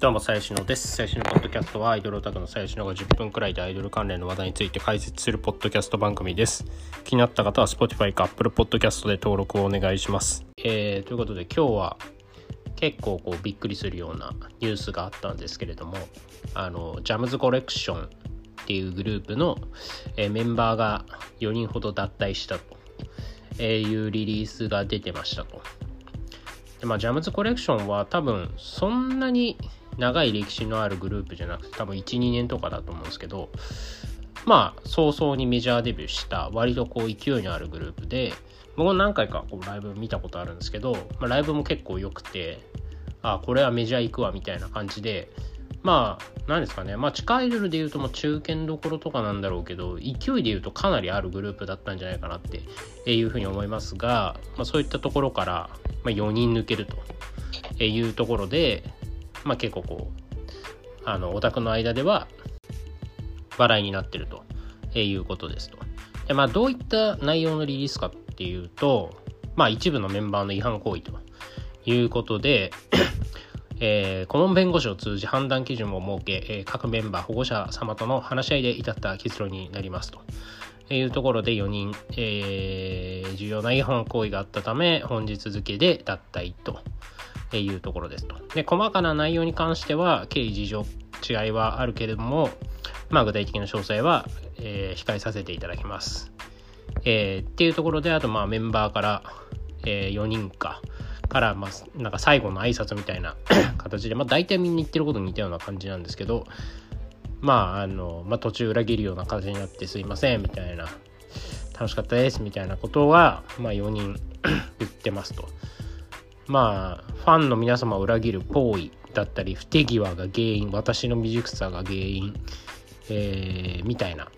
どうも、さよしのです。さよしのポッドキャストはアイドルオタクのさよしのが10分くらいでアイドル関連の話題について解説するポッドキャスト番組です。気になった方は Spotify か Apple Podcast で登録をお願いします。ということで今日は結構びっくりするようなニュースがあったんですけれども、ジャムズコレクションっていうグループのメンバーが4人ほど脱退したというリリースが出てましたと。でジャムズコレクションは多分そんなに長い歴史のあるグループじゃなくて多分 1,2 年とかだと思うんですけど、早々にメジャーデビューした割と勢いのあるグループで、僕も何回かライブ見たことあるんですけど、ライブも結構良くて、これはメジャー行くわみたいな感じで、何ですかね、地下アイドルでいうともう中堅どころとかなんだろうけど、勢いでいうとかなりあるグループだったんじゃないかなっていうふうに思いますが、そういったところから4人抜けるというところで、結構オタクの間では話題になってるということですと。でどういった内容のリリースかっていうと、一部のメンバーの違反行為ということで顧問弁護士を通じ判断基準を設け、各メンバー保護者様との話し合いで至った結論になりますというところで、4人、重要な違反行為があったため本日付で脱退というところですと。で細かな内容に関しては経緯事情違いはあるけれども、具体的な詳細は、控えさせていただきます、っていうところで、あとメンバーから、4人から、なんか最後の挨拶みたいな形で、大体みんな言ってることに似たような感じなんですけど、途中裏切るような感じになって、すいませんみたいな、楽しかったですみたいなことは4人言ってますと。ファンの皆様を裏切る行為だったり、不手際が原因、私の未熟さが原因、みたいな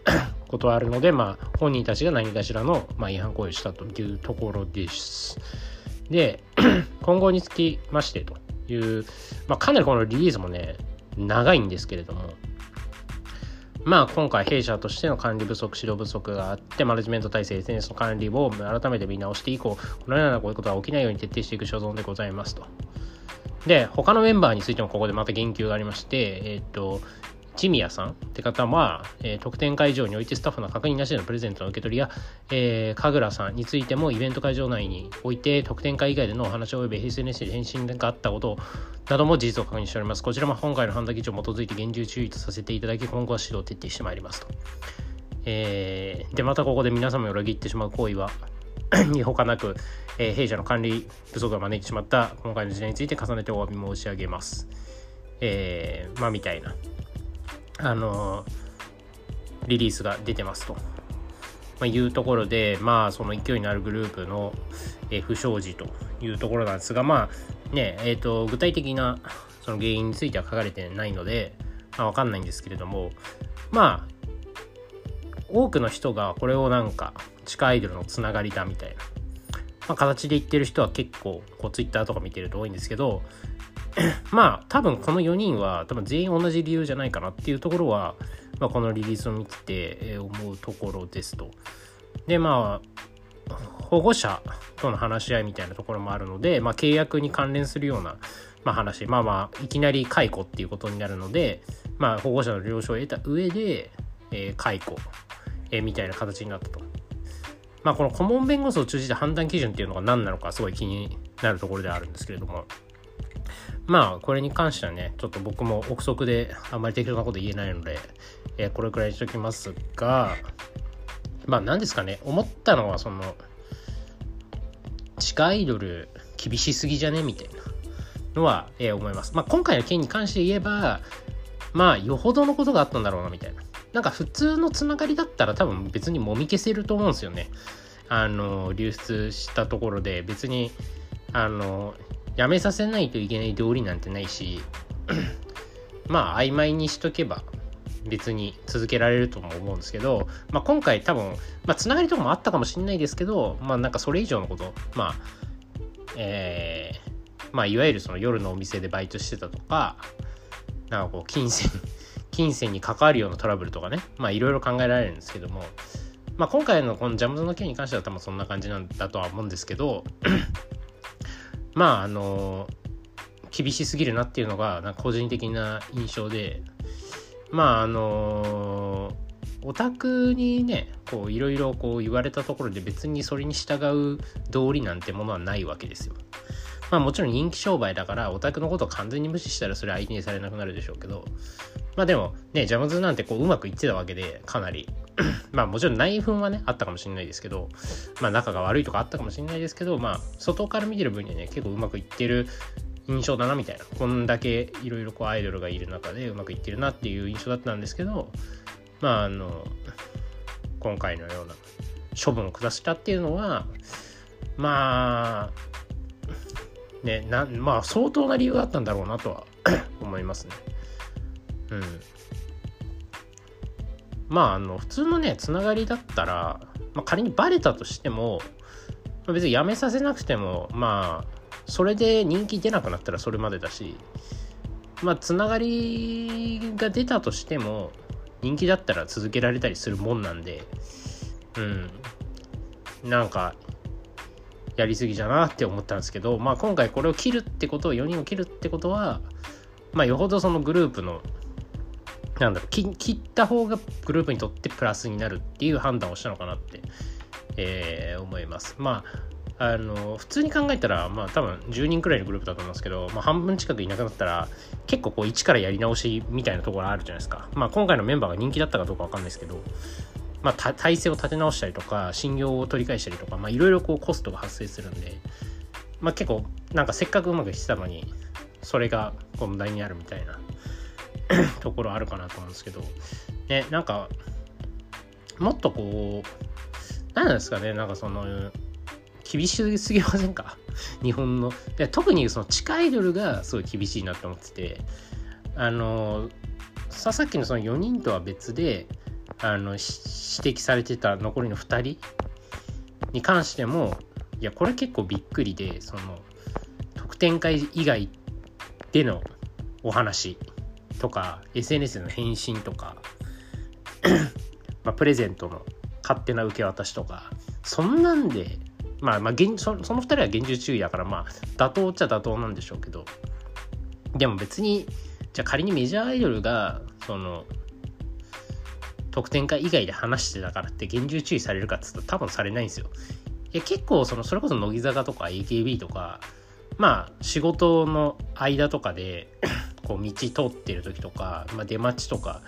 ことはあるので、本人たちが何かしらの、違反行為をしたというところです。で今後につきましてという、かなりこのリリースもね長いんですけれども、今回弊社としての管理不足指導不足があって、マネジメント体制 SNS の管理を改めて見直して以降、このようなこういうことが起きないように徹底していく所存でございますと。で他のメンバーについてもここでまた言及がありまして、ジミヤさんって方は、特典会場においてスタッフの確認なしでのプレゼントの受け取りや、神楽さんについてもイベント会場内において特典会以外でのお話及び SNS で返信があったことなども事実を確認しております。こちらも今回の判断基準を基づいて厳重注意とさせていただき、今後は指導を徹底してまいりますと。でまたここで皆様を裏切ってしまう行為はに他なく、弊社の管理不足が招いてしまった今回の事例について重ねてお詫び申し上げます、みたいなリリースが出てますと、いうところで、その勢いのあるグループの、不祥事というところなんですが、具体的なその原因については書かれてないので、わかんないんですけれども、多くの人がこれをなんか地下アイドルのつながりだみたいな、形で言ってる人は結構ツイッターとか見てると多いんですけど、多分この4人は多分全員同じ理由じゃないかなっていうところは、このリリースを見て思うところですと。で保護者との話し合いみたいなところもあるので、契約に関連するような、話、いきなり解雇っていうことになるので、保護者の了承を得た上で、解雇、みたいな形になったと。この顧問弁護士を通じて判断基準っていうのが何なのかすごい気になるところではあるんですけれども、これに関してはね、ちょっと僕も憶測であんまり適当なこと言えないので、これくらいにしときますが、何ですかね、思ったのはその地下アイドル厳しすぎじゃねみたいなのは、思います。今回の件に関して言えば、よほどのことがあったんだろうなみたいな。なんか普通のつながりだったら多分別にもみ消せると思うんですよね。流出したところで別にやめさせないといけない道理なんてないし曖昧にしとけば別に続けられるとも思うんですけど、今回多分つながりとかもあったかもしれないですけど、なんかそれ以上のこといわゆるその夜のお店でバイトしてたとか、金銭に関わるようなトラブルとかね、いろいろ考えられるんですけども、今回のこのジャムズの件に関しては多分そんな感じなんだとは思うんですけど厳しすぎるなっていうのがなんか個人的な印象で、まあオタクにねこういろいろこう言われたところで別にそれに従う道理なんてものはないわけですよ。まあもちろん人気商売だからオタクのことを完全に無視したらそれ相手にされなくなるでしょうけど、まあでもねジャムズなんてこううまくいってたわけでかなりまあもちろん内紛はねあったかもしれないですけど、まあ仲が悪いとかあったかもしれないですけど、まあ外から見てる分にはね結構うまくいってる印象だなみたいな、こんだけいろいろこうアイドルがいる中でうまくいってるなっていう印象だったんですけど、まあ今回のような処分を下したっていうのはまあね、まあ相当な理由があったんだろうなとは思いますね。うん。まあ普通のねつながりだったら、まあ、仮にバレたとしても、まあ、別にやめさせなくてもまあそれで人気出なくなったらそれまでだし、まあつながりが出たとしても人気だったら続けられたりするもんなんで、うんなんか。やりすぎじゃなって思ったんですけど、まあ今回これを切るってことを4人を切るってことは、まあよほどそのグループのなんだろう切った方がグループにとってプラスになるっていう判断をしたのかなって、思います。まあ普通に考えたらまあ多分10人くらいのグループだと思うんですけど、まあ、半分近くいなくなったら結構こう一からやり直しみたいなところあるじゃないですか。まあ今回のメンバーが人気だったかどうかわかんないですけど。まあ、体制を立て直したりとか信用を取り返したりとかいろいろコストが発生するんで、まあ、結構なんかせっかくうまくしてたのにそれが問題になるみたいなところあるかなと思うんですけど、ね、なんかもっとこう何なんですかね、なんかその厳しすぎませんか日本の。で特にその地下アイドルがすごい厳しいなと思ってて、さっきのその4人とは別で指摘されてた残りの2人に関しても、いやこれ結構びっくりで、その特典会以外でのお話とか SNS の返信とかまあプレゼントの勝手な受け渡しとか、そんなんでまあその2人は厳重注意だから、まあ妥当っちゃ妥当なんでしょうけど、でも別にじゃあ仮にメジャーアイドルがその特典会以外で話してたからって厳重注意されるかっつったら多分されないんですよ。いや結構それこそ乃木坂とか AKB とか、まあ仕事の間とかでこう道通ってる時とか、まあ、出待ちとか、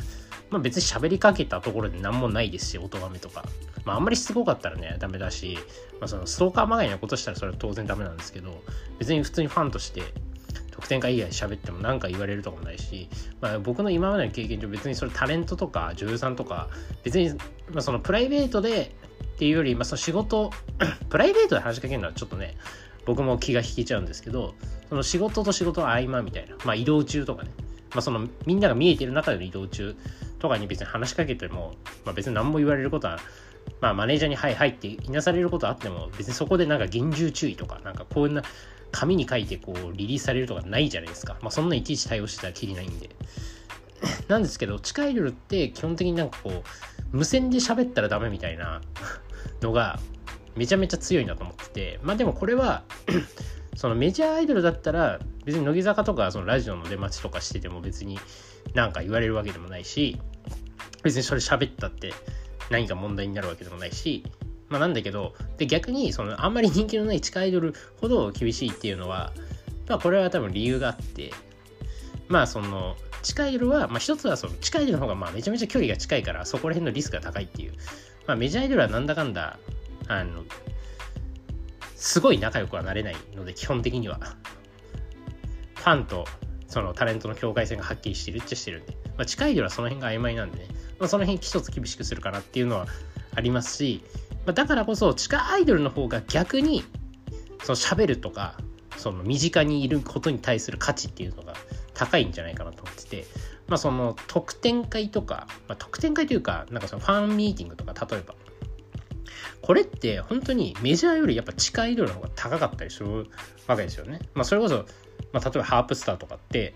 まあ、別に喋りかけたところで何もないですし、お咎めとか、まあ、あんまりしつこかったらねダメだし、まあ、そのストーカーまがいなことしたらそれは当然ダメなんですけど、別に普通にファンとして特典会以外喋っても何か言われるとかもないし、まあ、僕の今までの経験上別にそれタレントとか女優さんとか別に、まあ、そのプライベートでっていうより、まあ、その仕事プライベートで話しかけるのはちょっとね僕も気が引けちゃうんですけど、その仕事と仕事の合間みたいな、まあ、移動中とかね、まあ、そのみんなが見えてる中での移動中とかに別に話しかけても、まあ、別に何も言われることは、まあ、マネージャーにはいはいっていなされることはあっても、別にそこでなんか厳重注意とかなんかこんな紙に書いてこうリリースされるとかないじゃないですか。まあそんないちいち対応してたらきりないんでなんですけど、地下アイドルって基本的になんかこう無線で喋ったらダメみたいなのがめちゃめちゃ強いなと思ってて、まあでもこれはそのメジャーアイドルだったら別に乃木坂とかそのラジオの出待ちとかしてても別になんか言われるわけでもないし、別にそれ喋ったって何か問題になるわけでもないし、まあ、なんだけど、で逆にそのあんまり人気のない地下アイドルほど厳しいっていうのは、まあ、これは多分理由があって、まあその地下アイドルは、まあ、一つはその地下アイドルの方がまあめちゃめちゃ距離が近いからそこら辺のリスクが高いっていう、まあ、メジャーアイドルはなんだかんだすごい仲良くはなれないので、基本的にはファンとそのタレントの境界線がはっきりしてるっちゃしてるんで、まあ、地下アイドルはその辺が曖昧なんでね、まあ、その辺一つ厳しくするかなっていうのはありますし、だからこそ地下アイドルの方が逆にその喋るとかその身近にいることに対する価値っていうのが高いんじゃないかなと思ってて、まあその特典会とか、まあ、特典会というかなんかそのファンミーティングとか、例えばこれって本当にメジャーよりやっぱ地下アイドルの方が高かったりするわけですよね。まあそれこそ、まあ、例えばハープスターとかって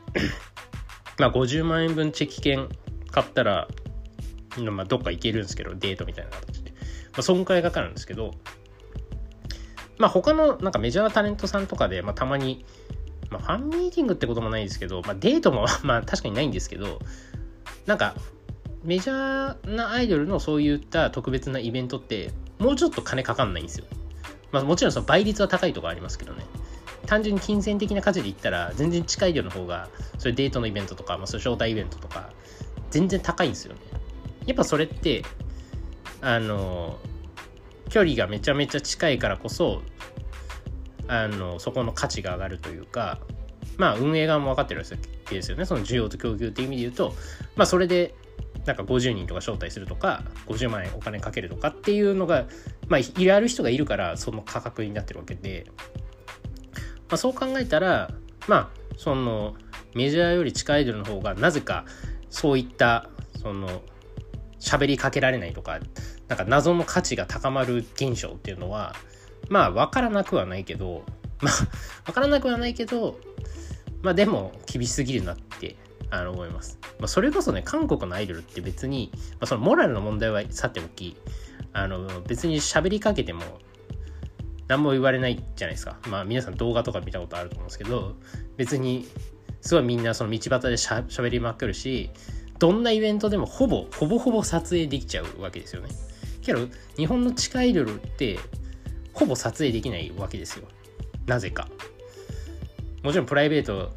まあ50万円分チェキ券買ったら、まあ、どっか行けるんですけど、デートみたいな形で損壊がかかるんですけど、まあ、他のなんかメジャータレントさんとかで、まあ、たまにまあ、ファンミーティングってこともないですけど、まあ、デートもまあ確かにないんですけど、なんかメジャーなアイドルのそういった特別なイベントってもうちょっと金かかんないんですよ。まあ、もちろんその倍率は高いとかありますけどね、単純に金銭的な価値で言ったら全然近い量の方がそういうデートのイベントとか、まあ、そういう招待イベントとか全然高いんですよね。やっぱそれって距離がめちゃめちゃ近いからこそそこの価値が上がるというか、まあ運営側も分かってるわけですよね。その需要と供給っていう意味で言うと、まあそれでなんか50人とか招待するとか50万円お金かけるとかっていうのが、まあやる人がいるからその価格になってるわけで、まあ、そう考えたら、まあそのメジャーより近いアイドルの方がなぜかそういったその喋りかけられないとか、なんか謎の価値が高まる現象っていうのはまあ分からなくはないけど、まあでも厳しすぎるなって思います。まあ、それこそね、韓国のアイドルって別に、まあ、そのモラルの問題はさておき、別に喋りかけても何も言われないじゃないですか。まあ皆さん動画とか見たことあると思うんですけど、別にすごいみんなその道端で喋りまくるし、どんなイベントでもほぼ撮影できちゃうわけですよね。けど日本の地下アイドルってほぼ撮影できないわけですよ。なぜか。もちろんプライベートっ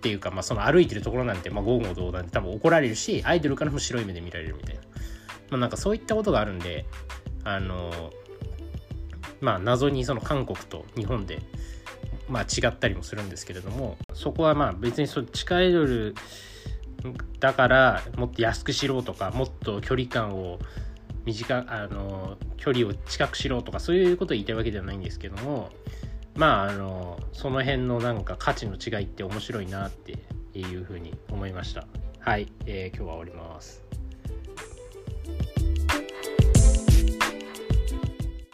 ていうか、まあ、その歩いてるところなんて、まあ、言語道断で多分怒られるし、アイドルからも白い目で見られるみたいな、まあ、なんかそういったことがあるんで、まあ謎にその韓国と日本で、まあ、違ったりもするんですけれども、そこはまあ別にその地下アイドルだからもっと安くしろとか、もっと距離感を距離を近くしろとか、そういうことを言いたいわけではないんですけども、まあその辺のなんか価値の違いって面白いなっていうふうに思いました。はい、今日は終わります。